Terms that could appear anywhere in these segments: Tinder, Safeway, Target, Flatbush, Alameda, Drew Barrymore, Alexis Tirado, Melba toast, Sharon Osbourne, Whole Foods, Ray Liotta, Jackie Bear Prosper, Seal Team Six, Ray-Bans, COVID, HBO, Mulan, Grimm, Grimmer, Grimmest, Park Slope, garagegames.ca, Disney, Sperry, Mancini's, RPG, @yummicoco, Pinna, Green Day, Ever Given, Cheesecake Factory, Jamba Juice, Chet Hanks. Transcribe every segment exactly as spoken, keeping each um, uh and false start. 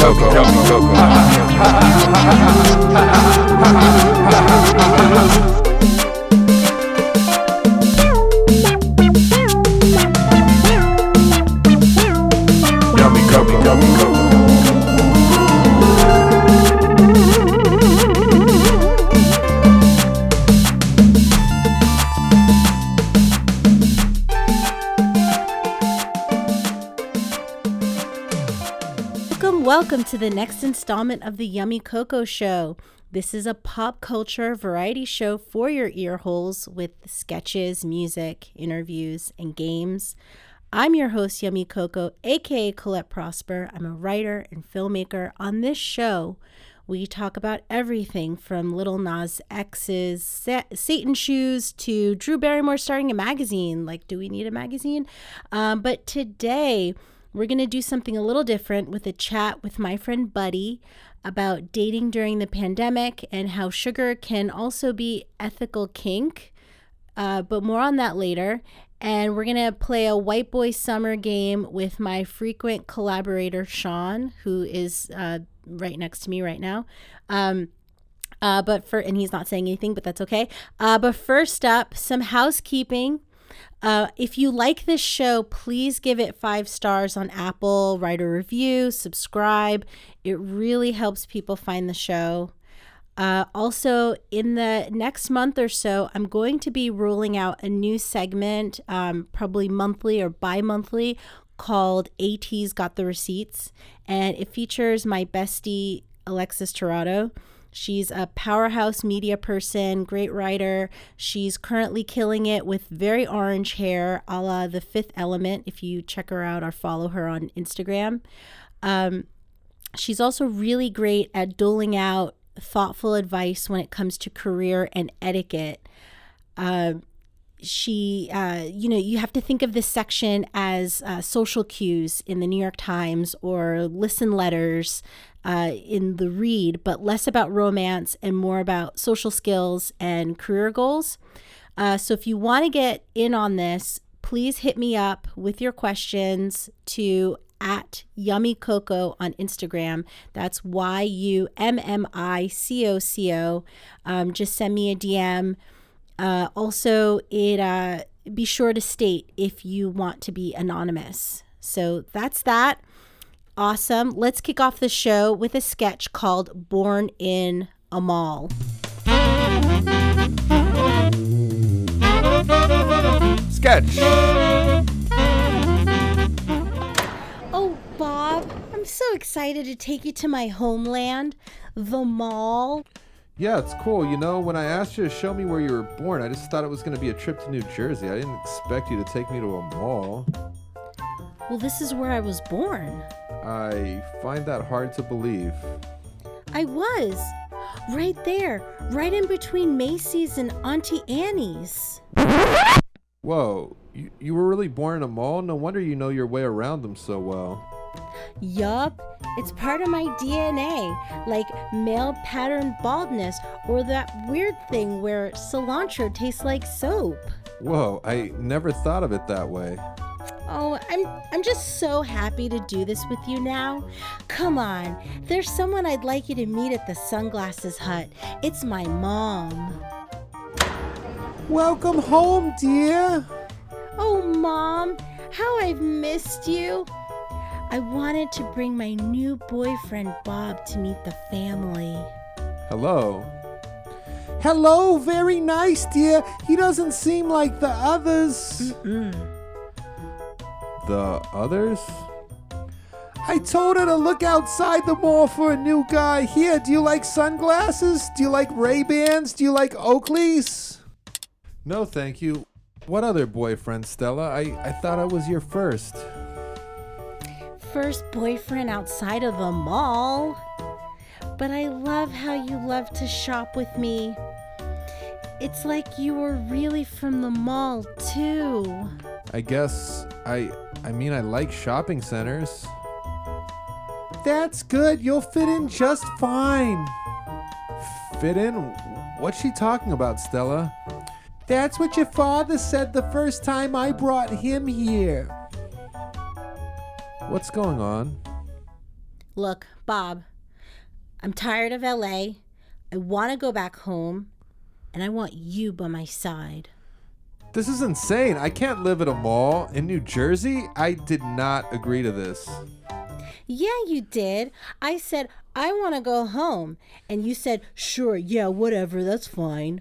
Coco. Yummy Coco. Yummy Coco. Yummy Coco. Welcome to the next installment of the Yummy Coco Show. This is a pop culture variety show for your ear holes with sketches, music, interviews, and games. I'm your host, Yummy Coco, aka Colette Prosper. I'm a writer and filmmaker. On this show, we talk about everything from Lil Nas X's Satan Shoes to Drew Barrymore starting a magazine. Like, do we need a magazine? Um, but today, we're going to do something a little different with a chat with my friend Buddy about dating during the pandemic and how sugar can also be ethical kink, uh, but more on that later. And we're going to play a White Boy Summer game with my frequent collaborator, Sean, who is uh, right next to me right now. Um, uh, but for and he's not saying anything, but that's okay. Uh, but first up, some housekeeping. Uh, if you like this show, please give it five stars on Apple, write a review, subscribe. It really helps people find the show. Uh, also, in the next month or so, I'm going to be rolling out a new segment, um, probably monthly or bi-monthly, called A T's Got the Receipts. And it features my bestie, Alexis Tirado. She's a powerhouse media person, great writer. She's currently killing it with very orange hair, a la The Fifth Element, if you check her out or follow her on Instagram. Um, she's also really great at doling out thoughtful advice when it comes to career and etiquette. Uh, she, uh, you know, you have to think of this section as uh, social cues in the New York Times or listen letters Uh, in the read, but less about romance and more about social skills and career goals. Uh, so if you want to get in on this, please hit me up with your questions to at Yummy Coco on Instagram. That's Y U M M I C O C O. Um, just send me a D M. Uh, also, it uh, be sure to state if you want to be anonymous. So that's that. Awesome. Let's kick off the show with a sketch called Born in a Mall. Sketch. Oh, Bob, I'm so excited to take you to my homeland, the mall. Yeah, it's cool. You know, when I asked you to show me where you were born, I just thought it was going to be a trip to New Jersey. I didn't expect you to take me to a mall. Well, this is where I was born. I find that hard to believe. I was. Right there. Right in between Macy's and Auntie Annie's. Whoa. You, you were really born in a mall? No wonder you know your way around them so well. Yup. It's part of my D N A. Like male pattern baldness or that weird thing where cilantro tastes like soap. Whoa. I never thought of it that way. Oh, I'm I'm just so happy to do this with you now. Come on, there's someone I'd like you to meet at the Sunglasses Hut. It's my mom. Welcome home, dear. Oh, Mom, how I've missed you. I wanted to bring my new boyfriend, Bob, to meet the family. Hello. Hello, very nice, dear. He doesn't seem like the others. Mm-mm. The others? I told her to look outside the mall for a new guy. Here, do you like sunglasses? Do you like Ray-Bans? Do you like Oakley's? No, thank you. What other boyfriend, Stella? I, I thought I was your first. First boyfriend outside of the mall? But I love how you love to shop with me. It's like you were really from the mall, too. I guess I... I mean, I like shopping centers. That's good. You'll fit in just fine. Fit in? What's she talking about, Stella? That's what your father said the first time I brought him here. What's going on? look, Bob, I'm tired of L A. I want to go back home, and I want you by my side. This is insane. I can't live at a mall in New Jersey. I did not agree to this. Yeah, you did. I said, I want to go home. And you said, sure, yeah, whatever, that's fine.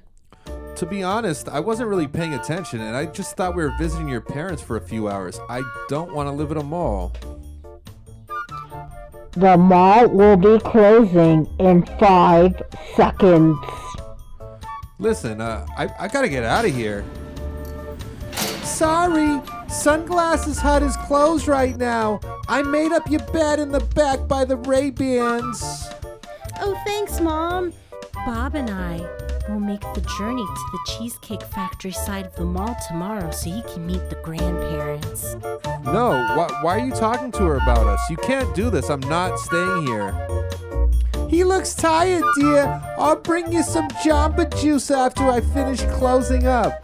To be honest, I wasn't really paying attention, and I just thought we were visiting your parents for a few hours. I don't want to live at a mall. The mall will be closing in five seconds. Listen, uh, I, I gotta get out of here. Sorry, Sunglasses Hut is closed right now. I made up your bed in the back by the Ray-Bans. Oh, thanks, Mom. Bob and I will make the journey to the Cheesecake Factory side of the mall tomorrow so you can meet the grandparents. No, wh- why are you talking to her about us? You can't do this. I'm not staying here. He looks tired, dear. I'll bring you some Jamba Juice after I finish closing up.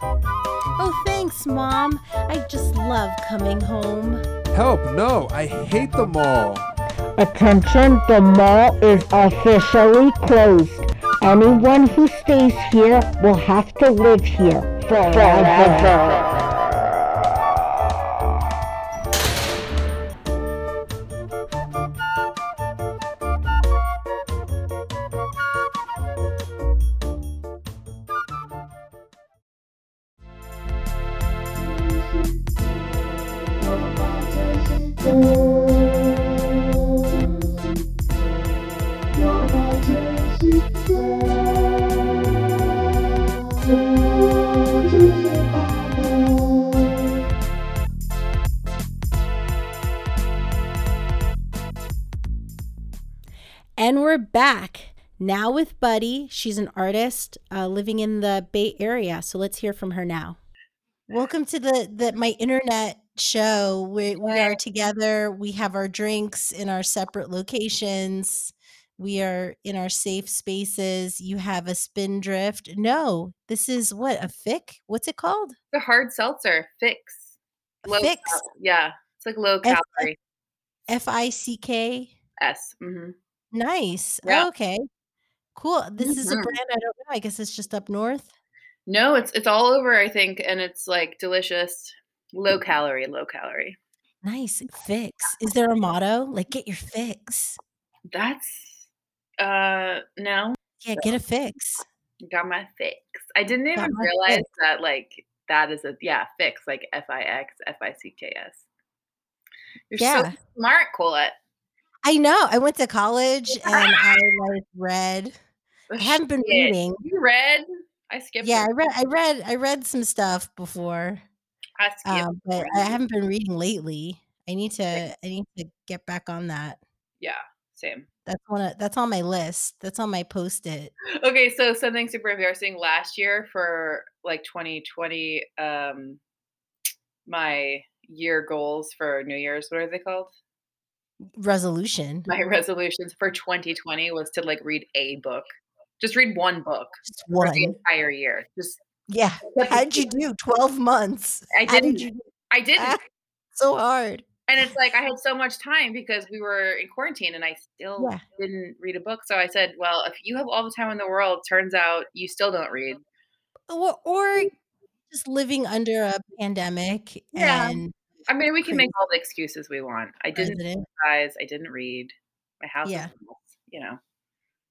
Oh, thanks, Mom. I just love coming home. Help, no. I hate the mall. Attention, the mall is officially closed. Anyone who stays here will have to live here forever. And we're back now with Buddy. She's an artist uh, living in the Bay Area. So let's hear from her now. Welcome to the, the my internet show. We, we are together. We have our drinks in our separate locations. We are in our safe spaces. You have a Spindrift. No, this is what, a F I C? What's it called? The hard seltzer, F I X. Low F I X? Cal- yeah, it's like low F- calorie. F I C K? S. Mm-hmm. Nice. Yeah. Oh, okay. Cool. This mm-hmm. is a brand I don't know. I guess it's just up north. No, it's it's all over, I think, and it's like delicious, low calorie, low calorie. Nice. Fix. Is there a motto? Like get your fix. That's uh no. Yeah, so, get a fix. Got my fix. I didn't got even realize fix. That like that is a yeah, fix, like F I X, F I C K S. You're yeah. so smart, Colette. I know. I went to college and I like read. I haven't been Shit. reading. You read? I skipped. Yeah, it. I read. I read. I read some stuff before. I skipped, um, but I haven't been reading lately. I need to. I need to get back on that. Yeah, same. That's one. Of, that's on my list. That's on my Post-it. Okay, so something super embarrassing last year for like twenty twenty. Um, my year goals for New Year's. What are they called? Resolution. My resolutions for twenty twenty was to like read a book. Just read one book just one. For the entire year. Just yeah. How did you do twelve months? I didn't. Did you do? I didn't. Ah, so hard. And it's like I had so much time because we were in quarantine, and I still yeah. didn't read a book. So I said, "Well, if you have all the time in the world, turns out you still don't read." Or, or just living under a pandemic. Yeah. And I mean, we can make all the excuses we want. I didn't exercise. I didn't read. My house yeah. was, you know,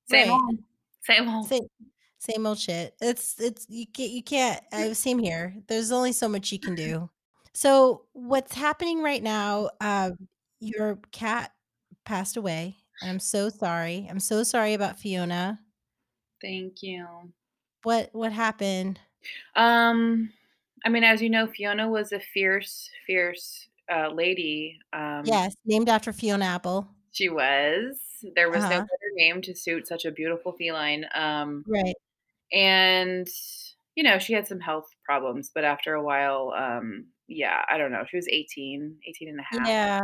same. Right. Same old, same, same old shit. It's it's you can't you can't. I same here. There's only so much you can do. So what's happening right now? Uh, your cat passed away. I'm so sorry. I'm so sorry about Fiona. Thank you. What what happened? Um, I mean, as you know, Fiona was a fierce, fierce uh, lady. Um, yes, named after Fiona Apple. She was. There was uh-huh. no better name to suit such a beautiful feline. Um, right. And, you know, she had some health problems, but after a while, um, yeah, I don't know. She was eighteen, eighteen and a half. Yeah.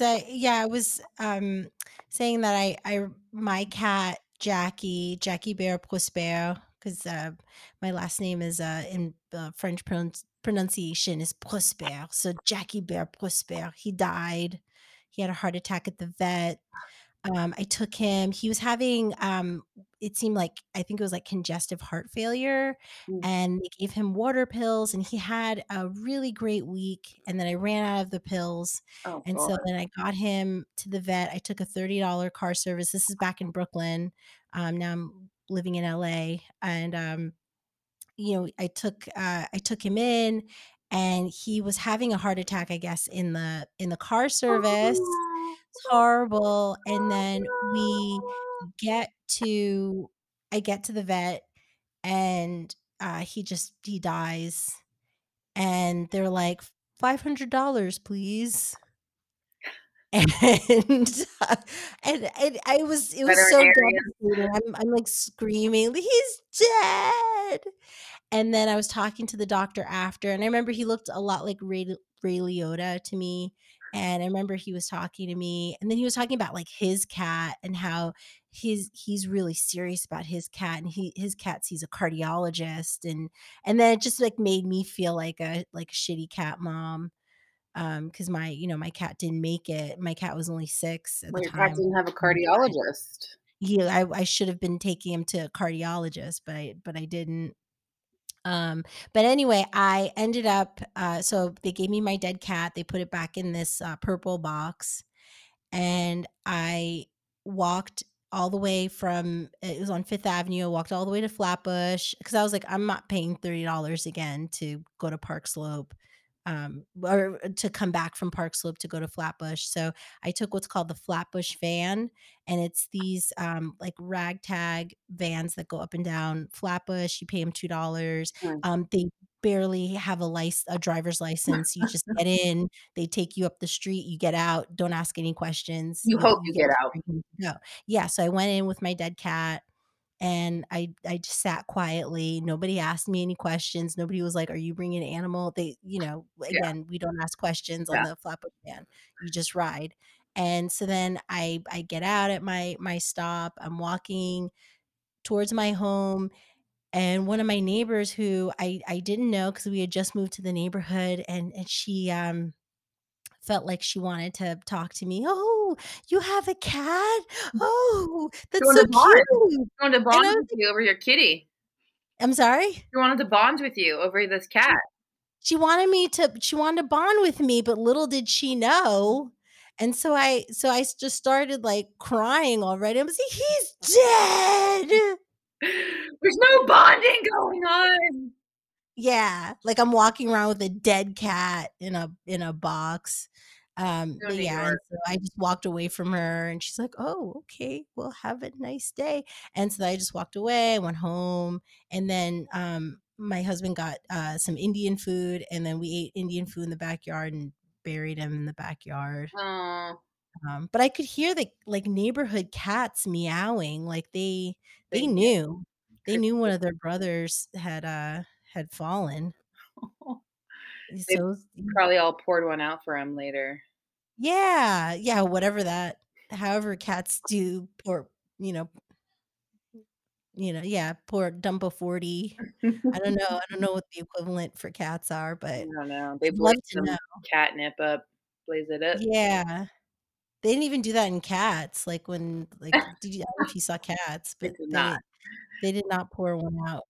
I, yeah, I was um, saying that I, I, my cat, Jackie, Jackie Bear Prosper, because uh, my last name is uh, in uh, French pron- pronunciation is Prosper. So Jackie Bear Prosper, he died. He had a heart attack at the vet. Um, I took him. He was having, um, it seemed like, I think it was like congestive heart failure, Mm. and they gave him water pills, and he had a really great week. And then I ran out of the pills. Oh, And so God. then I got him to the vet. I took a thirty dollar car service. This is back in Brooklyn. Um, now I'm living in L A. And um, you know, I took uh, I took him in, and he was having a heart attack, I guess, in the in the car service. Oh, It's horrible. And then we no. get to I get to the vet, and uh, he just he dies, and they're like, five hundred dollars, please. And and and I was it was so Veterinarian. devastating. I'm I'm like screaming, he's dead. And then I was talking to the doctor after, and I remember he looked a lot like Ray, Ray Liotta to me. And I remember he was talking to me, and then he was talking about like his cat and how his he's really serious about his cat, and he his cat sees a cardiologist, and and then it just like made me feel like a like a shitty cat mom, um because my you know my cat didn't make it. My cat was only six at the Well, your cat time. didn't have a when he died. cardiologist. He, I, I should have been taking him to a cardiologist, but I but I didn't. Um, but anyway, I ended up. Uh, so they gave me my dead cat. They put it back in this uh, purple box, and I walked all the way from it was on Fifth Avenue. I walked all the way to Flatbush because I was like, I'm not paying thirty dollars again to go to Park Slope, um, or to come back from Park Slope to go to Flatbush. So I took what's called the Flatbush van, and it's these um, like ragtag vans that go up and down Flatbush. You pay them two dollars. Mm. Um, they barely have a license, a driver's license. You just get in, they take you up the street, you get out, don't ask any questions. You You hope you you get get to out. where you need to go. Yeah, so I went in with my dead cat, and I I just sat quietly. Nobody asked me any questions. Nobody was like, "Are you bringing an animal?" They, you know, Yeah, again, we don't ask questions on yeah. the Flatbush van. You just ride. And so then I I get out at my my stop. I'm walking towards my home, and one of my neighbors who I I didn't know because we had just moved to the neighborhood, and and she um felt like she wanted to talk to me. "Oh, you have a cat? Oh, She that's wanted so to bond. cute." She wanted to And I bond was with like, you over your kitty. I'm sorry. She wanted to bond with you over this cat. She she wanted me to she wanted to bond with me, but little did she know. And so I so I s- just started like crying already. I was like, "He's dead." There's no bonding going on. Yeah, like I'm walking around with a dead cat in a in a box. Um, No, but New yeah, and York. so I just walked away from her, and she's like, "Oh, okay, well, have a nice day." And so I just walked away, went home, and then um, my husband got uh, some Indian food, and then we ate Indian food in the backyard and buried him in the backyard. Oh, Um, but I could hear the like neighborhood cats meowing, like they they they knew. knew they knew one of their brothers had uh had fallen. They So probably all poured one out for him later. yeah, yeah, whatever that, however cats do, or you know, you know, yeah, poor Dumbo forty. I don't know, I don't know what the equivalent for cats are, I but don't know. They I'd blaze love to know. some catnip up, blaze it up. Yeah, they didn't even do that in Cats. Like when, like, did you, I don't know if you saw Cats, They but did they not. they did not pour one out.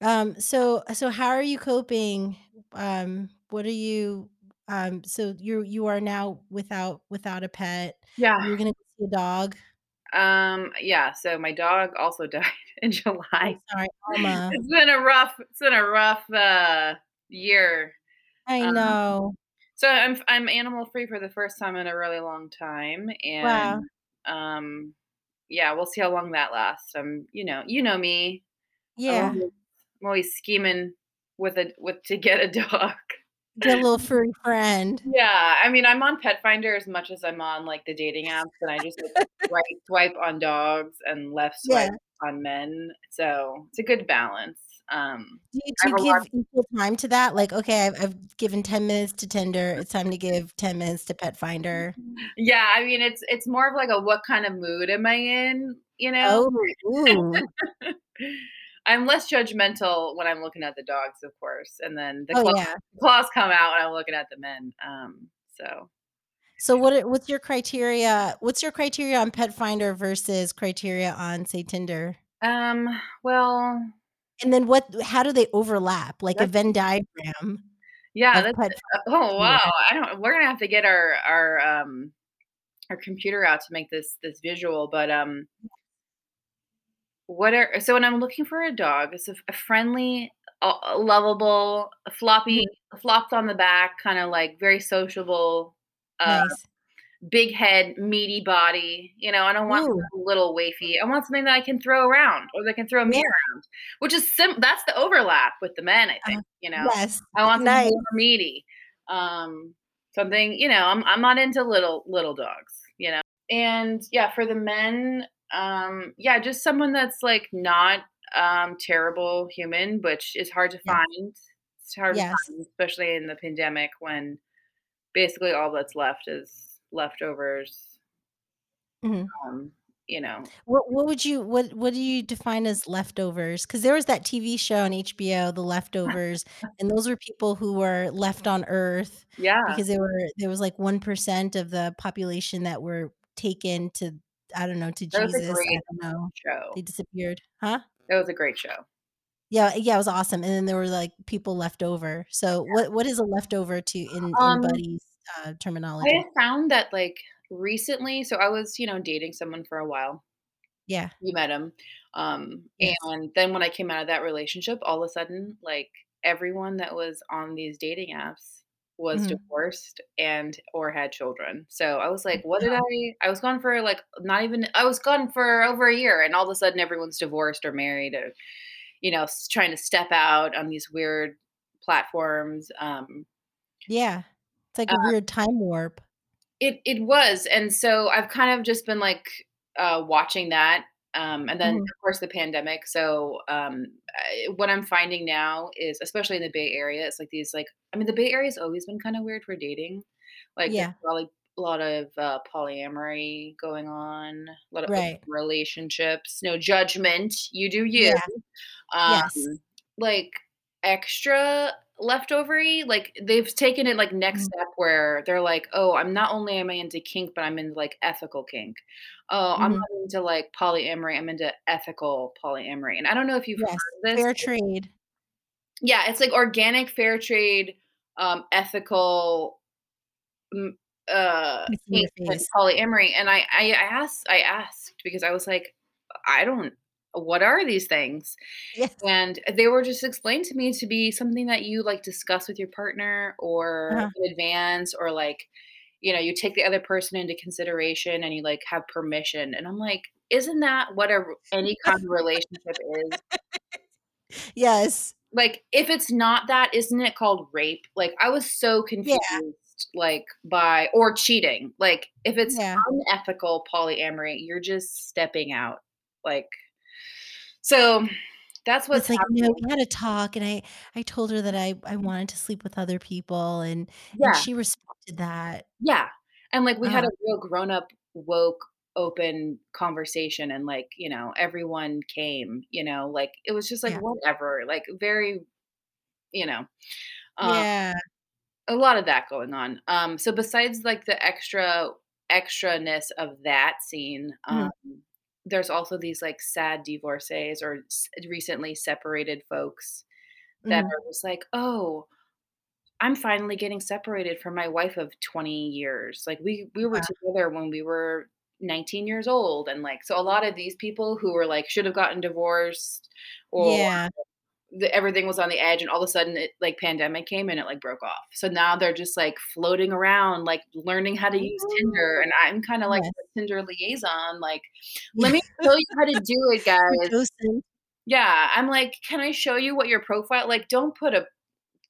Um, so so how are you coping? Um, what are you um so you you are now without without a pet. You Yeah. were gonna go see a dog. Um. Yeah. So my dog also died in I'm July. sorry, Alma. It's been a rough. It's been a rough uh, year. I Um. know. So I'm I'm animal free for the first time in a really long time, Wow. and um, yeah, we'll see how long that lasts. I'm you know you know me. I'm Yeah. always, I'm always scheming with a with to get a dog. Get a little furry friend. Yeah, I mean, I'm on PetFinder as much as I'm on like the dating apps, and I just like right swipe on dogs and left Yeah. swipe on men. So it's a good balance. Um, Do you, I do have you a lot. give equal time to that? Like, okay, I've, I've given ten minutes to Tinder. It's time to give ten minutes to Pet Finder. Yeah, I mean, it's it's more of like a what kind of mood am I in? You know, Oh, ooh. I'm less judgmental when I'm looking at the dogs, of course, and then the Oh, claws, yeah. claws come out when I'm looking at the men. Um, so. So what what's your criteria? What's your criteria on PetFinder versus criteria on, say, Tinder? Um, well, and then what how do they overlap? Like a Venn diagram. Yeah, that's pet- oh wow. I don't we're gonna have to get our our um our computer out to make this this visual, but um what are so when I'm looking for a dog, it's a, a friendly, a lovable, a floppy, mm-hmm. flopped on the back, kind of like very sociable, uh, nice. Big head, meaty body. You know, I don't want a little wafy. I want something that I can throw around, or that I can throw yeah. me around, which is sim- that's the overlap with the men, I think. Uh, you know, yes, I want something nice. More meaty, um, something. You know, I'm I'm not into little little dogs. You know, and yeah, for the men, um, yeah, just someone that's like not. Um, terrible human, which is hard to find. Yes. It's hard yes. to find, especially in the pandemic when basically all that's left is leftovers. Mm-hmm. Um, you know, what what would you what what do you define as leftovers? Because there was that T V show on H B O, The Leftovers, and those were people who were left on Earth. Yeah, because they were there was like one percent of the population that were taken to I don't know to that Jesus. I don't know. Show. They disappeared, huh? It was a great show. Yeah, yeah, it was awesome. And then there were like people left over. So yeah. what what is a leftover to in, in um, Buddy's uh, terminology? I found that like recently, so I was, you know, dating someone for a while. Yeah. You met him. Um, yes. And then when I came out of that relationship, all of a sudden, like everyone that was on these dating apps was mm-hmm. divorced and or had children. So I was like, what did I, I was gone for like, not even, I was gone for over a year and all of a sudden everyone's divorced or married or, you know, trying to step out on these weird platforms. Um, yeah. It's like a uh, weird time warp. It it was. And so I've kind of just been like uh, watching that. Um, and then mm-hmm. of course the pandemic. So um, I, what I'm finding now is, especially in the Bay Area, it's like these like, I mean, the Bay Area has always been kind of weird for dating. Like yeah. probably a lot of uh, polyamory going on, a lot of right. relationships, no judgment. You do you. Yeah. Um, yes. Like extra leftovery. Like they've taken it like next mm-hmm. step where they're like, oh, I'm not only am I into kink, but I'm into like ethical kink. Oh, I'm mm-hmm. not into like polyamory. I'm into ethical polyamory. And I don't know if you've yes. heard of this. Fair trade. Yeah. It's like organic, fair trade, um, ethical, uh, kink and polyamory. And I, I, I asked, I asked because I was like, I don't, what are these things? Yes. And they were just explained to me to be something that you like discuss with your partner or uh-huh. in advance or like, you know, you take the other person into consideration and you like have permission. And I'm like, isn't that what a, any kind of relationship is? Yes. Like if it's not that, isn't it called rape? Like I was so confused yeah. like by, or cheating. Like if it's yeah. unethical polyamory, you're just stepping out. Like, so that's what's it's like, happening. You know, we had a talk and I, I told her that I, I wanted to sleep with other people and, yeah. and she responded. That yeah and like we uh, had a real grown-up woke open conversation and like you know everyone came you know like it was just like yeah. whatever like very you know um, yeah a lot of that going on um so besides like the extra extraness of that scene um mm. there's also these like sad divorcees or s- recently separated folks that mm. are just like oh I'm finally getting separated from my wife of twenty years. Like we, we were wow. together when we were nineteen years old. And like, so a lot of these people who were like, should have gotten divorced or yeah. the, everything was on the edge. And all of a sudden it like pandemic came and it like broke off. So now they're just like floating around, like learning how to use Tinder. And I'm kind of like yes. a Tinder liaison. Like, let me tell you how to do it, guys. Yeah. I'm like, can I show you what your profile, like don't put a,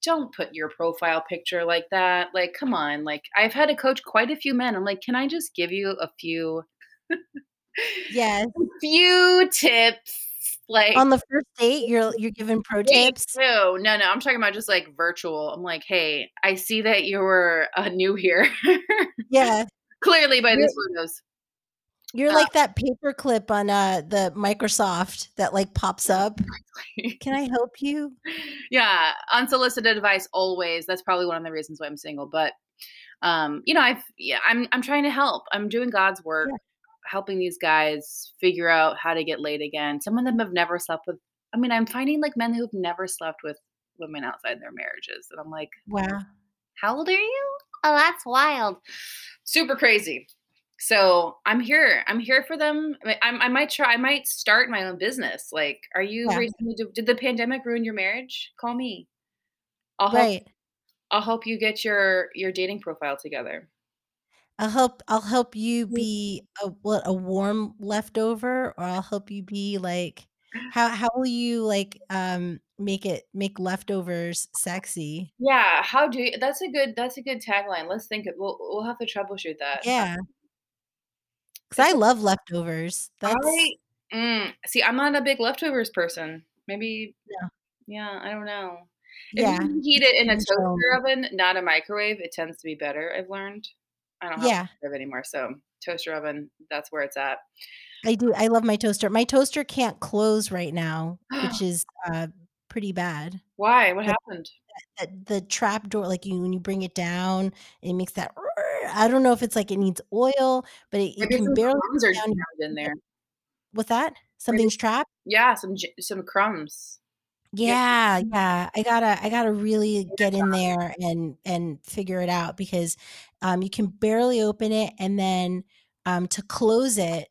don't put your profile picture like that. Like, come on. Like I've had to coach quite a few men. I'm like, can I just give you a few, yes. a few tips? Like on the first date, you're, you're giving pro tips. No, no, no. I'm talking about just like virtual. I'm like, hey, I see that you're uh, new here. yeah. Clearly by this photos. You're uh, like that paperclip on uh, the Microsoft that like pops up. Can I help you? Yeah. Unsolicited advice always. That's probably one of the reasons why I'm single. But um, you know, I've, yeah, I'm, I'm trying to help. I'm doing God's work, yeah. helping these guys figure out how to get laid again. Some of them have never slept with, I mean, I'm finding like men who've never slept with women outside their marriages. And I'm like, wow, how old are you? Oh, that's wild. Super crazy. So I'm here. I'm here for them. I, I, I might try. I might start my own business. Like, are you? Yeah. Recently, did the pandemic ruin your marriage? Call me. I'll help. Right. I'll help you get your, your dating profile together. I'll help. I'll help you be a, what a warm leftover, or I'll help you be like. How how will you like um make it make leftovers sexy? Yeah. How do you, that's a good that's a good tagline. Let's think. Of, we'll we'll have to troubleshoot that. Yeah. Because I love leftovers. That's I mm, see. I'm not a big leftovers person. Maybe. Yeah. Yeah. I don't know. If yeah. you heat it in a toaster oven, not a microwave, it tends to be better. I've learned. I don't have yeah. a microwave anymore, so toaster oven. That's where it's at. I do. I love my toaster. My toaster can't close right now, which is uh, pretty bad. Why? What the, happened? The, the trap door, like you, when you bring it down, it makes that. I don't know if it's like it needs oil, but it, it can barely. Crumbs are down in there. With that, something's Maybe, trapped. Yeah, some some crumbs. Yeah, yeah. I gotta, I gotta really get in there and and figure it out, because um, you can barely open it, and then um, to close it.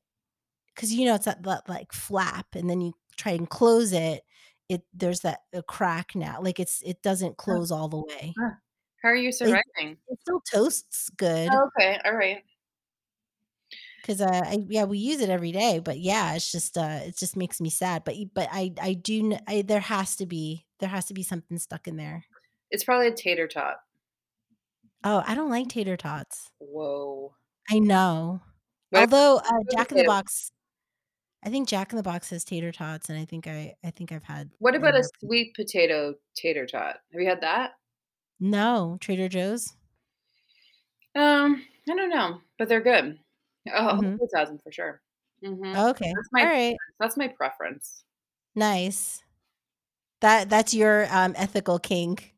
Because you know it's that, that like flap, and then you try and close it. It there's that a crack now, like it's it doesn't close all the way. How are you surviving? It, it still toasts good. Oh, okay, all right. Because uh, I, yeah, we use it every day, but yeah, it's just uh, it just makes me sad. But but I I do I, there has to be there has to be something stuck in there. It's probably a tater tot. Oh, I don't like tater tots. Whoa. I know. What? Although uh, Jack in the Box. I think Jack in the Box has tater tots, and I think I, I think I've had. What about a sweet potato tater tot? Have you had that? No, Trader Joe's. Um, I don't know, but they're good. Oh, mm-hmm. two thousand for sure. Mm-hmm. Okay, that's my, all right. That's my preference. Nice. That that's your um ethical kink.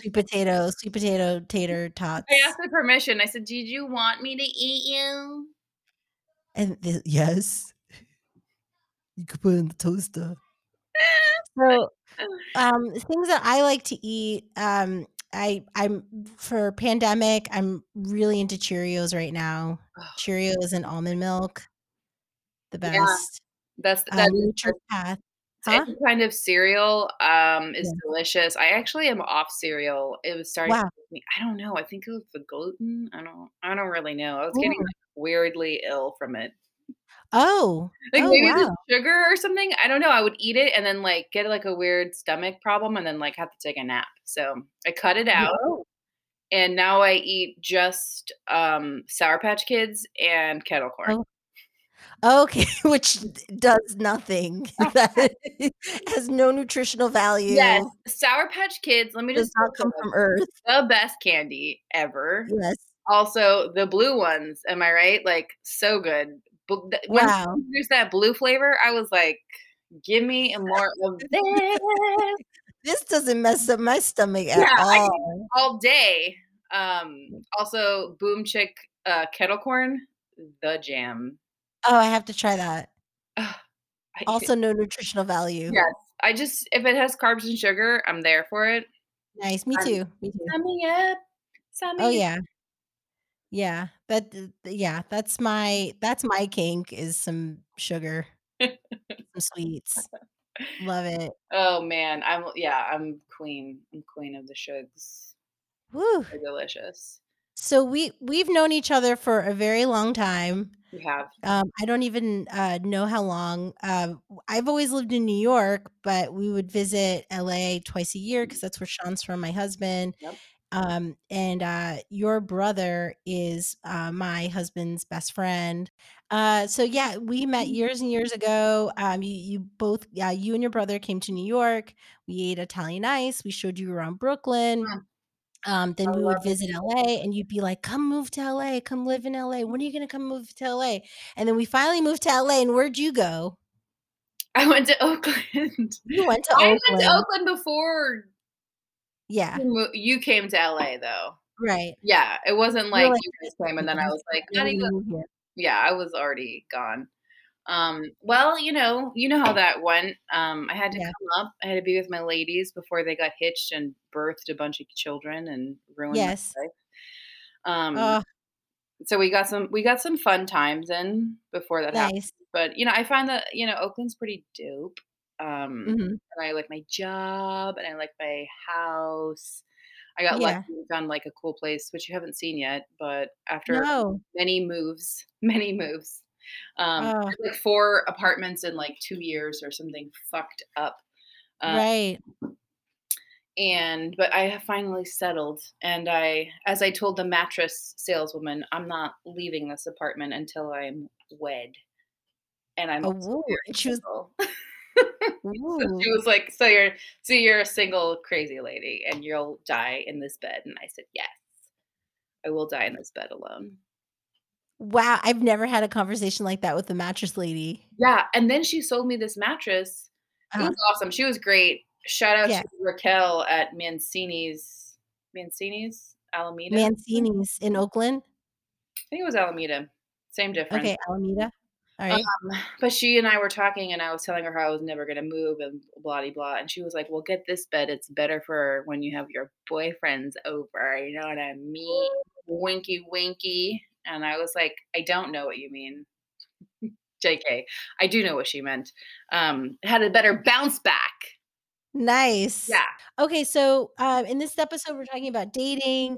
Sweet potato, sweet potato tater tots. I asked for permission. I said, "Did you want me to eat you?" And the, yes, you could put it in the toaster. So, um, things that I like to eat, um, I I'm for pandemic, I'm really into Cheerios right now. Oh, Cheerios and almond milk, the best. Yeah, that's that um, path. Huh? Any kind of cereal um, is yeah. delicious. I actually am off cereal. It was starting. Wow. To make me, I don't know. I think it was the gluten. I don't. I don't really know. I was Ooh. getting. weirdly ill from it. Oh, like oh, maybe wow. it's sugar or something. I don't know. I would eat it and then like get like a weird stomach problem and then like have to take a nap. So I cut it out, Whoa. and now I eat just um, Sour Patch Kids and kettle corn. Oh. Okay, which does nothing. That has no nutritional value. Yes, Sour Patch Kids. Let me does just not come from Earth. The best candy ever. Yes. Also, the blue ones, am I right? Like, so good. When wow. they introduced that blue flavor, I was like, give me more of this. This doesn't mess up my stomach at yeah, all. I eat all day. Um, also, Boom Chick uh, kettle corn, the jam. Oh, I have to try that. Uh, also, no nutritional value. Yes. I just, if it has carbs and sugar, I'm there for it. Nice. Me too. I'm, me too. Summing up. Summing oh, yeah. Yeah, that yeah, that's my that's my kink is some sugar, some sweets. Love it. Oh man, I'm yeah, I'm queen. I'm queen of the sugars. Woo, they're delicious. So we we've known each other for a very long time. We have. Um, I don't even uh, know how long. Uh, I've always lived in New York, but we would visit L A twice a year because that's where Sean's from, my husband. Yep. Um, and, uh, your brother is, uh, my husband's best friend. Uh, so yeah, we met years and years ago. Um, you, you both, yeah, you and your brother came to New York. We ate Italian ice. We showed you around Brooklyn. Yeah. Um, then I we would visit it. L A, and you'd be like, come move to L A, come live in L A. When are you going to come move to L A? And then we finally moved to L A, and where'd you go? I went to Oakland. You went to I Oakland. I went to Oakland before. Yeah. You came to L A though. Right. Yeah. It wasn't like, like you just came and then I was like, not even, yeah, I was already gone. Um, well, you know, you know how that went. Um, I had to yeah. come up. I had to be with my ladies before they got hitched and birthed a bunch of children and ruined yes. my life. Um, uh, so we got some, we got some fun times in before that nice. happened. But, you know, I find that, you know, Oakland's pretty dope. Um, mm-hmm. and I like my job and I like my house. I got yeah. lucky and found like a cool place, which you haven't seen yet, but after no. many moves, many moves, um, oh. like four apartments in like two years or something fucked up. Um, right. And, but I have finally settled. And I, as I told the mattress saleswoman, I'm not leaving this apartment until I'm wed. And I'm oh, she was, so she was like, so you're so you're a single crazy lady and you'll die in this bed. And I said, yes, I will die in this bed alone. Wow. I've never had a conversation like that with the mattress lady. Yeah. And then she sold me this mattress. It was uh, awesome. She was great. Shout out yeah. to Raquel at Mancini's, Mancini's, Alameda. Mancini's in Oakland. I think it was Alameda. Same difference. Okay. Alameda. All right. Um, but she and I were talking and I was telling her how I was never going to move and blah, blah, blah. And she was like, well, get this bed. It's better for when you have your boyfriends over. You know what I mean? Winky, winky. And I was like, I don't know what you mean. J K. I do know what she meant. Um, had a better bounce back. Nice. Yeah. Okay. So um, in this episode, we're talking about dating.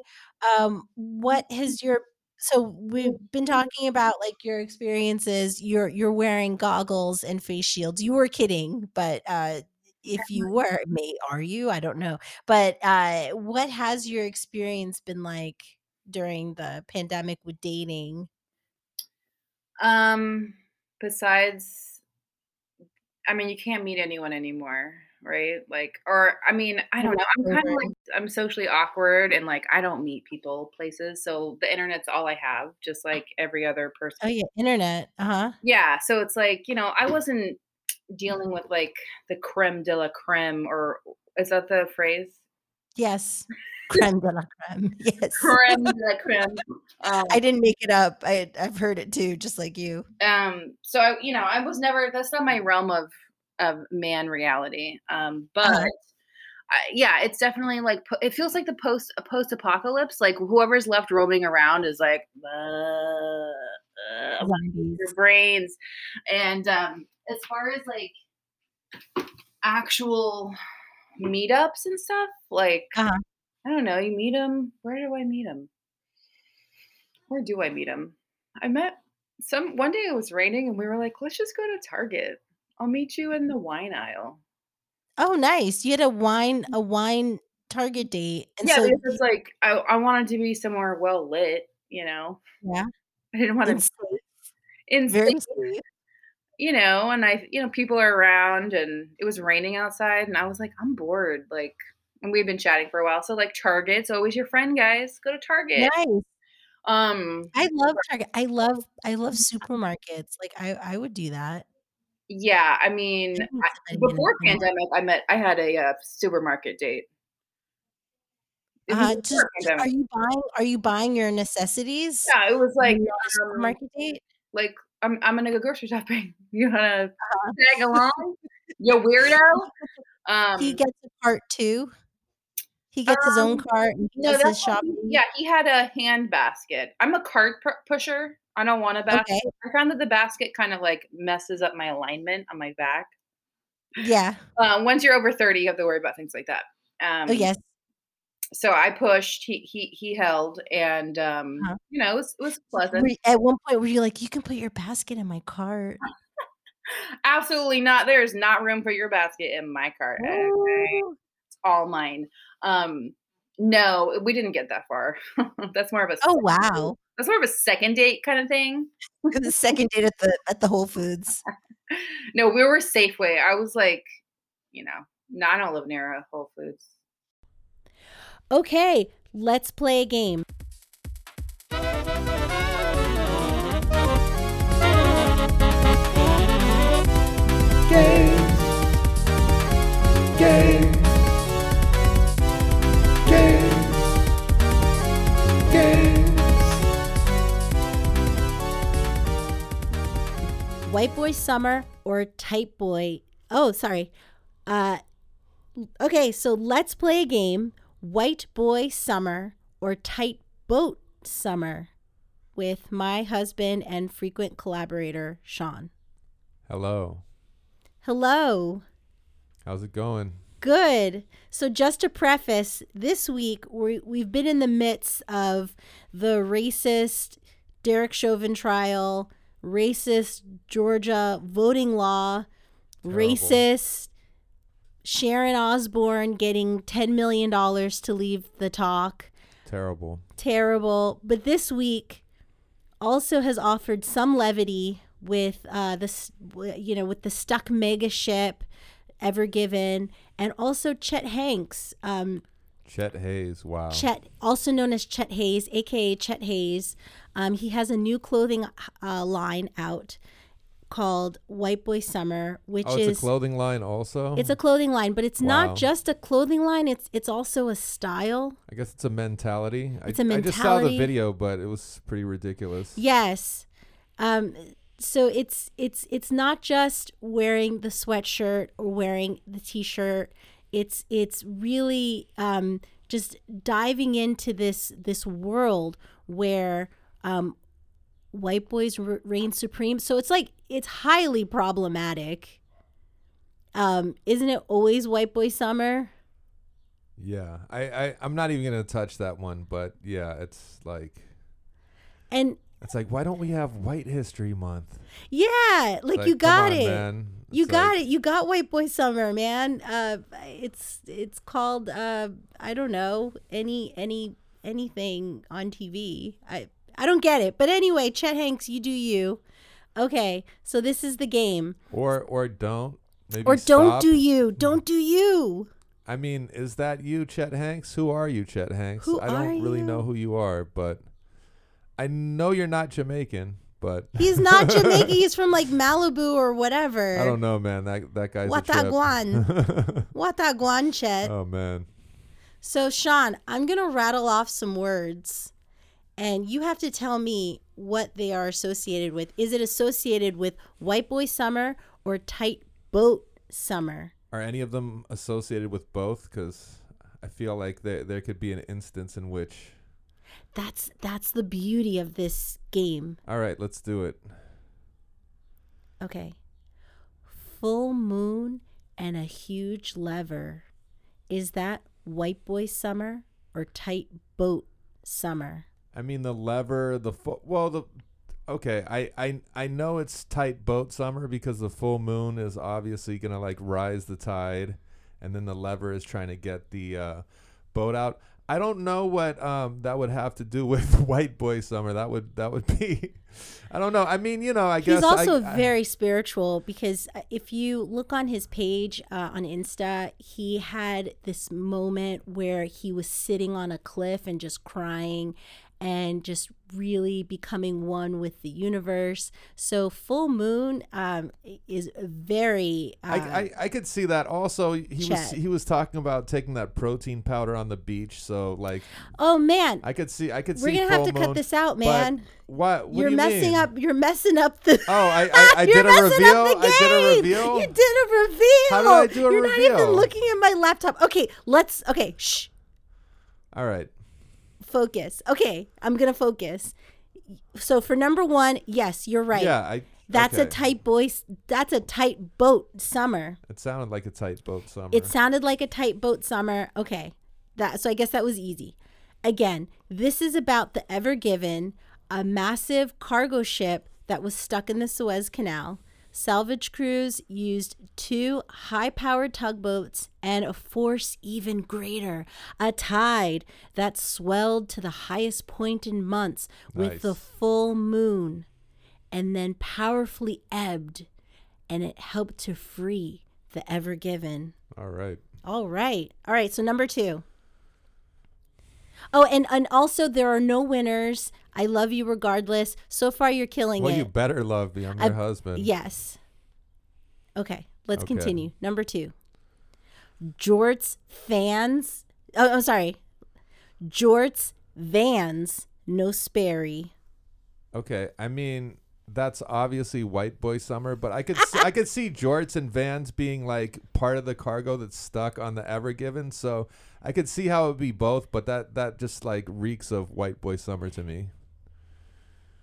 Um, what has your So we've been talking about like your experiences. You're you're wearing goggles and face shields. You were kidding, but uh, if you were, may are you? I don't know. But uh, what has your experience been like during the pandemic with dating? Um, besides, I mean, you can't meet anyone anymore, right? Like, or I mean, I don't know. I'm kind of like, I'm socially awkward and like, I don't meet people places. So the internet's all I have, just like every other person. Oh yeah. Internet. Uh-huh. Yeah. So it's like, you know, I wasn't dealing with like the creme de la creme, or is that the phrase? Yes. Creme de la creme. Yes. Creme de la creme. Um, I didn't make it up. I, I've heard it too, just like you. Um. So I, you know, I was never, that's not my realm of, of man reality. Um, but uh-huh. I, yeah, it's definitely like, it feels like the post post apocalypse, like whoever's left roaming around is like, uh, uh, your brains. And, um, as far as like actual meetups and stuff, like, uh-huh. I don't know, you meet them. Where do I meet them? Where do I meet them? I met some, one day it was raining and we were like, let's just go to Target. I'll meet you in the wine aisle. Oh, nice. You had a wine, a wine Target date. And yeah, so because it's like, I, I wanted to be somewhere well lit, you know? Yeah. I didn't want in to sleep. In Very sleep. You know, and I, you know, people are around and it was raining outside and I was like, I'm bored. Like, and we've been chatting for a while. So like Target's always your friend, guys. Go to Target. Nice. Um, I love Target. I love, I love supermarkets. Like I, I would do that. Yeah, I mean, I, before pandemic, I met, I had a uh, supermarket date. Uh, just, are you buying? Are you buying your necessities? Yeah, it was like a supermarket um, date. Like, I'm, I'm gonna go grocery shopping. You wanna uh-huh. tag along? You weirdo. Um, he gets a cart too. He gets um, his own cart. And he no, does his shopping. He, yeah, he had a hand basket. I'm a cart pr- pusher. I don't want a basket. Okay. I found that the basket kind of like messes up my alignment on my back. Yeah. Um, once you're over thirty, you have to worry about things like that. Um, oh, yes. So I pushed, he he he held, and, um, huh. you know, it was, it was pleasant. You, at one point, were you like, you can put your basket in my cart? Absolutely not. There is not room for your basket in my cart. Okay? It's all mine. Um, no, we didn't get that far. That's more of a oh, wow. That's more of a second date kind of thing. It's a second date at the at the Whole Foods. No, we were Safeway. I was like, you know, not all live near a Whole Foods. Okay, let's play a game. Game. Game. Game. White Boy Summer or Tight Boy. Oh, sorry. Uh, okay, so let's play a game. White Boy Summer or Tight Boat Summer with my husband and frequent collaborator, Sean. Hello. Hello. How's it going? Good. So just to preface, this week we, we've been in the midst of the racist Derek Chauvin trial, racist Georgia voting law, terrible, racist Sharon Osbourne getting ten million dollars to leave the talk. Terrible. Terrible. But this week also has offered some levity with uh, this, you know, with the stuck mega ship, Ever Given, and also Chet Hanks. Um, Chet Hayes, wow. Chet, also known as Chet Hayes, a k a. Chet Hayes. Um, he has a new clothing uh, line out called White Boy Summer, which oh, it's is... it's a clothing line also? It's a clothing line, but it's wow. not just a clothing line. It's it's also a style. I guess it's a mentality. It's I, a mentality. I just saw the video, but it was pretty ridiculous. Yes. Um, so it's it's it's not just wearing the sweatshirt or wearing the T-shirt. It's it's really um, just diving into this this world where um, white boys re- reign supreme. So it's like it's highly problematic. Um, isn't it always White Boy Summer? Yeah, I, I I'm not even gonna touch that one, but yeah, it's like, and it's like, why don't we have White History Month? Yeah, like, like you got come on, it. Man. You it's got like, it. You got White Boy Summer, man. Uh, it's it's called uh, I don't know any any anything on T V. I I don't get it, but anyway, Chet Hanks, you do you. Okay, so this is the game. Or or don't maybe or stop. Don't do you. Don't do you. I mean, is that you, Chet Hanks? Who are you, Chet Hanks? Who I don't are really you? know who you are, but I know you're not Jamaican. But he's not Jamaican. He's from like Malibu or whatever. I don't know, man. That that guy's Wataguan. Wataguan Chet. Oh man. So Sean, I'm gonna rattle off some words, and you have to tell me what they are associated with. Is it associated with White Boy Summer or Tight Boat Summer? Are any of them associated with both? Because I feel like there there could be an instance in which. That's that's the beauty of this game. All right, let's do it. Okay. Full moon and a huge lever. Is that White Boy Summer or Tight Boat Summer? I mean, the lever, the full... Well, the... Okay, I, I, I know it's Tight Boat Summer because the full moon is obviously going to, like, rise the tide. And then the lever is trying to get the uh, boat out. I don't know what um, that would have to do with White Boy Summer. That would that would be, I don't know. I mean, you know, I guess. He's also I, very I, spiritual because if you look on his page uh, on Insta, he had this moment where he was sitting on a cliff and just crying and just really becoming one with the universe. So full moon um, is very. Uh, I, I I could see that. Also, he Chet. was he was talking about taking that protein powder on the beach. So like. Oh man! I could see. I could We're see. We're gonna full have to moon, cut this out, man. What, what you're do you messing mean? up? You're messing up the. Oh, I I, I did a reveal. I did a reveal. You did a reveal. How did I do a you're reveal? You're not even looking at my laptop. Okay, let's. Okay, shh. All right. Focus. Okay, I'm gonna focus. So for number one, yes, you're right. Yeah, I, that's okay. a tight boy. That's a tight boat summer. It sounded like a tight boat summer. It sounded like a tight boat summer. Okay, that. So I guess that was easy. Again, this is about the Ever Given, a massive cargo ship that was stuck in the Suez Canal. Salvage crews used two high-powered tugboats and a force even greater, a tide that swelled to the highest point in months nice. with the full moon and then powerfully ebbed, and it helped to free the Ever Given. All right. All right. All right, so number two. Oh, and, and also there are no winners. I love you regardless. So far, you're killing well, it. Well, you better love me. I'm your I, husband. Yes. Okay, let's okay. continue. Number two. Jorts fans. Oh, I'm sorry. Jorts Vans. No Sperry. Okay, I mean, that's obviously White Boy Summer, but I could see, I could see jorts and Vans being like part of the cargo that's stuck on the Ever Given. So I could see how it would be both, but that that just like reeks of White Boy Summer to me.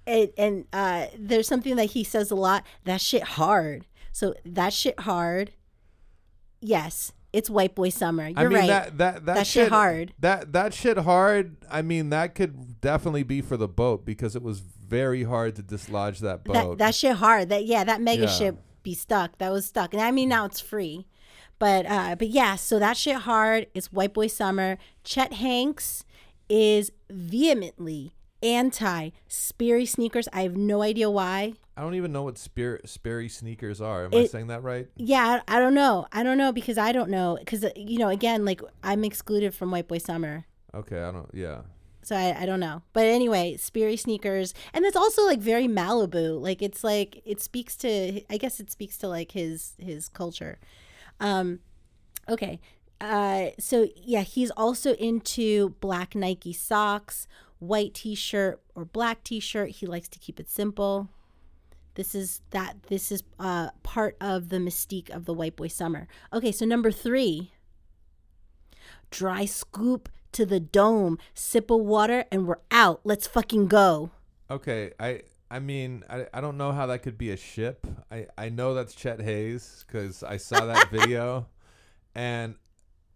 And, and uh, there's something that he says a lot. That shit hard. So that shit hard. Yes, it's White Boy Summer. You're I mean, right. That, that, that, that shit, shit hard. That that shit hard. I mean, that could definitely be for the boat because it was very hard to dislodge that boat. That, that shit hard. That yeah, that mega yeah. ship be stuck. That was stuck. And I mean, now it's free. But uh, but yeah, so that shit hard. It's White Boy Summer. Chet Hanks is vehemently anti Sperry sneakers. I have no idea why. I don't even know what Sperry, Sperry sneakers are. Am it, I saying that right? Yeah, I, I don't know. I don't know because I don't know. Because, you know, again, like I'm excluded from White Boy Summer. Okay, I don't, yeah. So I, I don't know. But anyway, Sperry sneakers. And it's also like very Malibu. Like it's like, it speaks to, I guess it speaks to like his, his culture. Um, okay. Uh, so yeah, he's also into black Nike socks, white t-shirt or black t-shirt. He likes to keep it simple. This is that this is uh, part of the mystique of the White Boy Summer. Okay, so number three, dry scoop to the dome, sip of water, and we're out. Let's fucking go. Okay, I I mean, I, I don't know how that could be a ship. I, I know that's Chet Hayes because I saw that video. And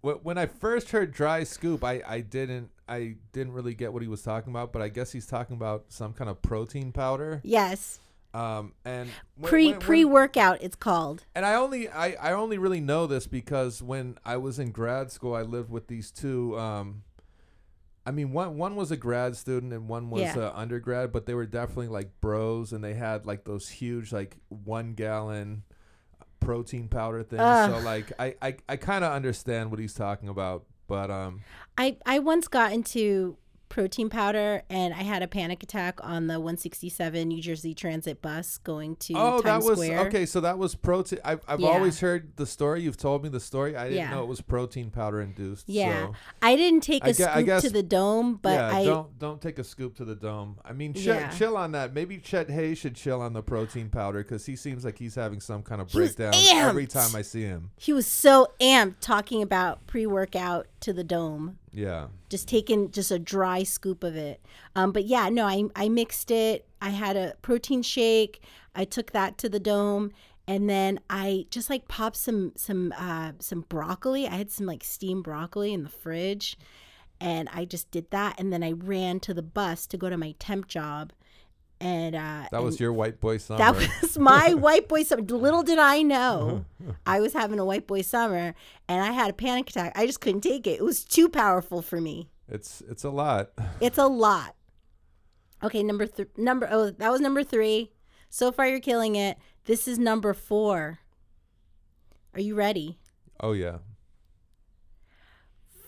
w- when I first heard dry scoop, I, I didn't. I didn't really get what he was talking about, but I guess he's talking about some kind of protein powder. Yes. Um, and when, pre when, pre workout it's called. And I only I, I only really know this because when I was in grad school, I lived with these two. Um, I mean, one one was a grad student and one was yeah. a undergrad, but they were definitely like bros, and they had like those huge like one gallon protein powder things. Ugh. So like I I, I kind of understand what he's talking about. But um, I, I once got into protein powder and I had a panic attack on the one sixty-seven New Jersey Transit bus going to oh, Times Square. Oh, that was okay. So that was protein. I've, I've yeah. always heard the story. You've told me the story. I didn't yeah. know it was protein powder induced. Yeah, so. I didn't take a I scoop gu- I guess, to the dome, but yeah, I don't don't take a scoop to the dome. I mean, ch- yeah. chill on that. Maybe Chet Hayes should chill on the protein powder because he seems like he's having some kind of he breakdown every time I see him. He was so amped talking about pre-workout to the dome. Yeah. Just taking just a dry scoop of it. Um, but yeah, no, I I mixed it. I had a protein shake. I took that to the dome. And then I just like popped some some uh, some broccoli. I had some like steamed broccoli in the fridge. And I just did that. And then I ran to the bus to go to my temp job. And uh, that was and your White Boy Summer. That was my White Boy Summer. Little did I know I was having a White Boy Summer, and I had a panic attack. I just couldn't take it. It was too powerful for me. It's it's a lot. It's a lot. Okay, number th- number oh, that was number three. So far, you're killing it. This is number four. Are you ready? Oh yeah.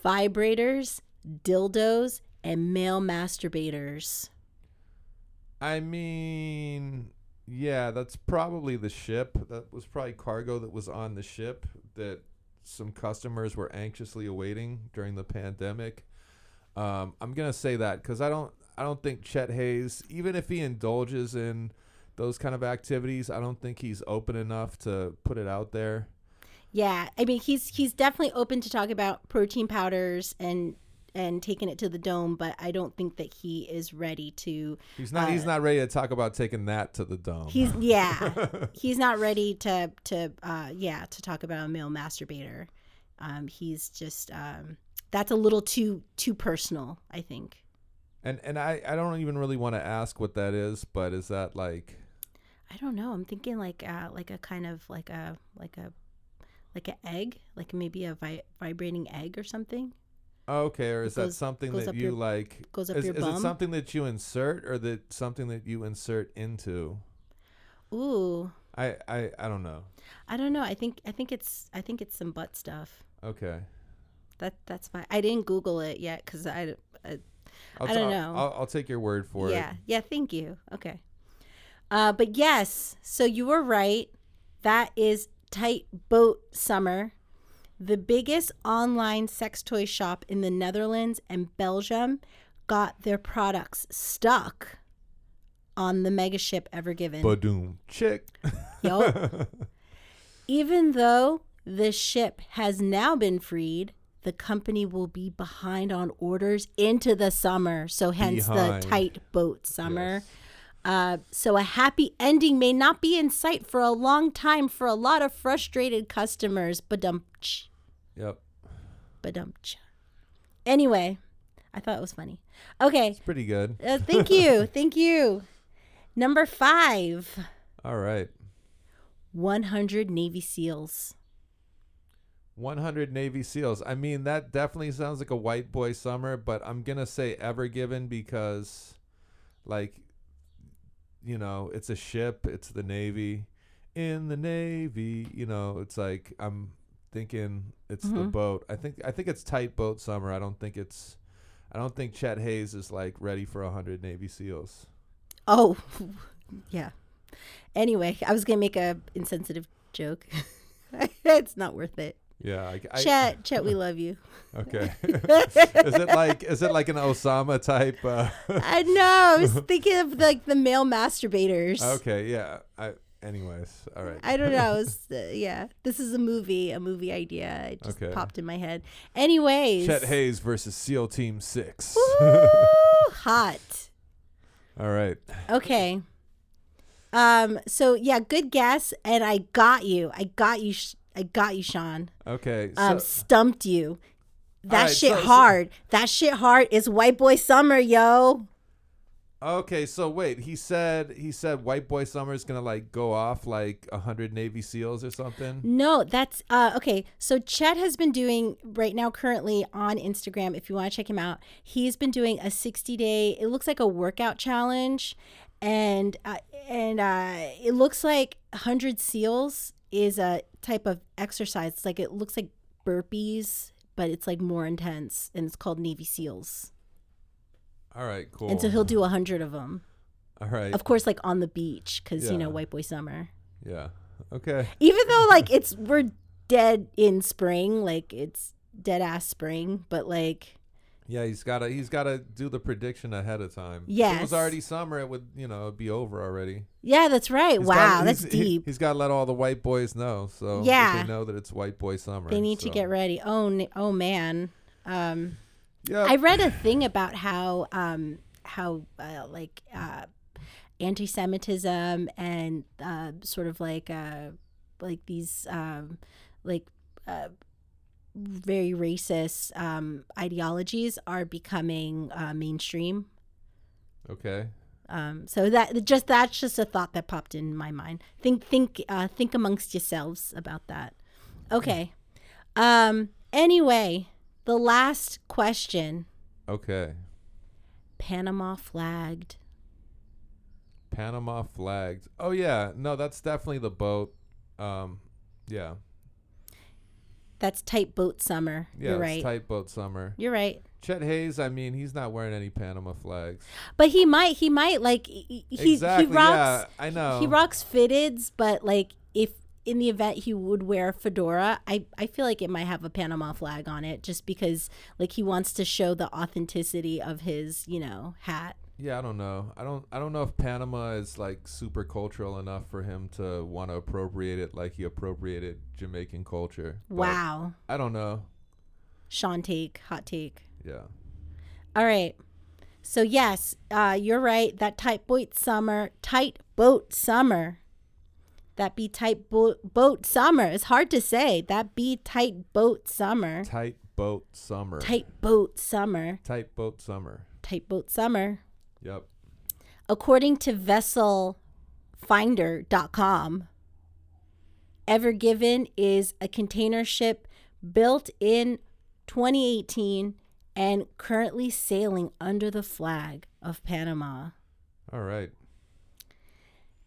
Vibrators, dildos, and male masturbators. I mean, yeah, that's probably the ship. That was probably cargo that was on the ship that some customers were anxiously awaiting during the pandemic. Um, I'm gonna say that because I don't, I don't think Chet Hayes, even if he indulges in those kind of activities, I don't think he's open enough to put it out there. Yeah, I mean, he's he's definitely open to talk about protein powders and. and taking it to the dome, but I don't think that he is ready to... He's not uh, He's not ready to talk about taking that to the dome. He's Yeah. he's not ready to, to uh, yeah, to talk about a male masturbator. Um, he's just... Um, that's a little too too personal, I think. And and I, I don't even really want to ask what that is, but is that like... I don't know. I'm thinking like uh, like a kind of like a like a like an egg, like maybe a vi- vibrating egg or something. Okay, or is goes, that something that you your, like? Goes up is, your is bum? It something that you insert, or that something that you insert into? Ooh. I, I, I don't know. I don't know. I think I think it's I think it's some butt stuff. Okay. That that's fine. I didn't Google it yet because I, I, I'll I don't t- know. I'll, I'll take your word for yeah. it. Yeah. Yeah. Thank you. Okay. Uh, but yes, so you were right. That is tight boat summer. The biggest online sex toy shop in the Netherlands and Belgium got their products stuck on the mega ship Ever Given. Ba-doom. Chick. Yup. Even though the ship has now been freed, the company will be behind on orders into the summer. So hence behind. The tight boat summer. Yes. Uh, so a happy ending may not be in sight for a long time for a lot of frustrated customers. Ba-dumch. Yep. Ba-dumch. Anyway, I thought it was funny. Okay. It's pretty good. Uh, thank you. Thank you. Number five. All right. one hundred Navy SEALs. one hundred Navy SEALs. I mean, that definitely sounds like a White Boy Summer, but I'm going to say Ever Given because, like, you know, it's a ship. It's the Navy. In the Navy, you know, it's like I'm thinking it's mm-hmm. the boat. I think I think it's tight boat summer. I don't think it's I don't think Chet Hayes is like ready for one hundred Navy SEALs. Oh, yeah. Anyway, I was going to make a insensitive joke. It's not worth it. Yeah, I, I, Chet, Chet, we love you. Okay, is it like is it like an Osama type? Uh, I know. I was thinking of like the male masturbators. Okay, yeah. I, anyways, all right. I don't know. It was, uh, yeah, this is a movie, a movie idea. It just okay. popped in my head. Anyways, Chet Hayes versus SEAL Team Six. Woo, hot. All right. Okay. Um. So yeah, good guess, and I got you. I got you. Sh- I got you, Sean. Okay. So, um, stumped you. That right, shit so, hard. So, that shit hard is White Boy Summer, yo. Okay, so wait. He said he said White Boy Summer is gonna like go off like a hundred Navy SEALs or something. No, that's uh, okay. So Chet has been doing right now, currently on Instagram. If you want to check him out, he's been doing a sixty day. It looks like a workout challenge, and uh, and uh, it looks like a hundred SEALs is a type of exercise. It's like, it looks like burpees, but it's like more intense, and it's called Navy SEALs. All right, cool. And so he'll do a hundred of them. All right. Of course, like on the beach, because yeah. you know, White Boy Summer. Yeah. Okay. Even though like it's we're dead in spring, like it's dead ass spring, but like. Yeah, he's gotta he's gotta do the prediction ahead of time. Yeah, if it was already summer, it would, you know, be over already. Yeah, that's right. He's wow, gotta, that's deep. He, he's got to let all the white boys know, so yeah. they know that it's White Boy Summer. They need so. to get ready. Oh, oh man. Um, yep. I read a thing about how um, how uh, like uh, anti-Semitism and uh, sort of like uh, like these um, like. Uh, very racist um, ideologies are becoming uh, mainstream. Okay. Um, so that just that's just a thought that popped in my mind. Think think uh, think amongst yourselves about that. Okay. Um, anyway, the last question. Okay. Panama flagged. Panama flagged. Oh yeah, no, that's definitely the boat. Um, yeah. That's tight boat summer. Yeah, You're right. It's tight boat summer. You're right. Chet Hayes, I mean, he's not wearing any Panama flags. But he might. He might. Like, he, exactly, he rocks. Yeah, I know. He rocks fitteds, but, like, if in the event he would wear a fedora, I, I feel like it might have a Panama flag on it just because, like, he wants to show the authenticity of his, you know, hat. Yeah, I don't know. I don't I don't know if Panama is like super cultural enough for him to want to appropriate it like he appropriated Jamaican culture. Wow. I don't know. Sean take, hot take. Yeah. All right. So yes, uh, you're right. That tight boat summer, tight boat summer. That be tight bo- boat summer. It's hard to say. That be tight boat summer. Tight boat summer. Tight boat summer. Tight boat summer. Tight boat summer. Yep. According to vessel finder dot com, Ever Given is a container ship built in twenty eighteen and currently sailing under the flag of Panama. All right.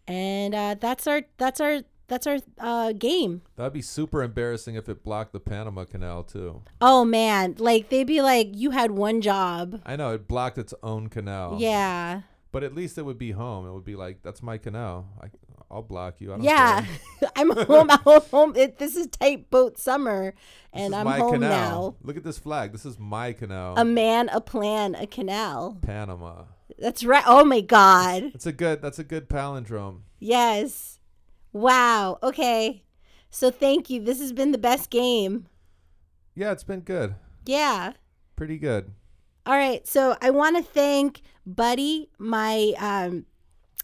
And uh, that's our that's our that's our uh, game. That'd be super embarrassing if it blocked the Panama Canal too. Oh man, like they'd be like, you had one job. I know, it blocked its own canal. Yeah. But at least it would be home. It would be like, that's my canal. I, I'll block you. I don't yeah, care. I'm home. I'm home. It, this is Tight Boat Summer, and I'm home canal. now. Look at this flag. This is my canal. A man, a plan, a canal. Panama. That's right. Oh my God. That's a good. That's a good palindrome. Yes. Wow. Okay. So thank you. This has been the best game. Yeah, it's been good. Yeah. Pretty good. All right. So I want to thank Buddy, my um,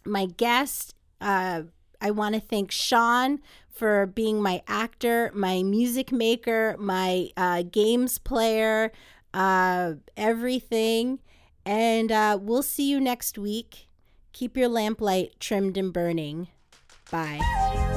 my guest. Uh, I want to thank Sean for being my actor, my music maker, my uh, games player, uh, everything. And uh, we'll see you next week. Keep your lamplight trimmed and burning. Bye.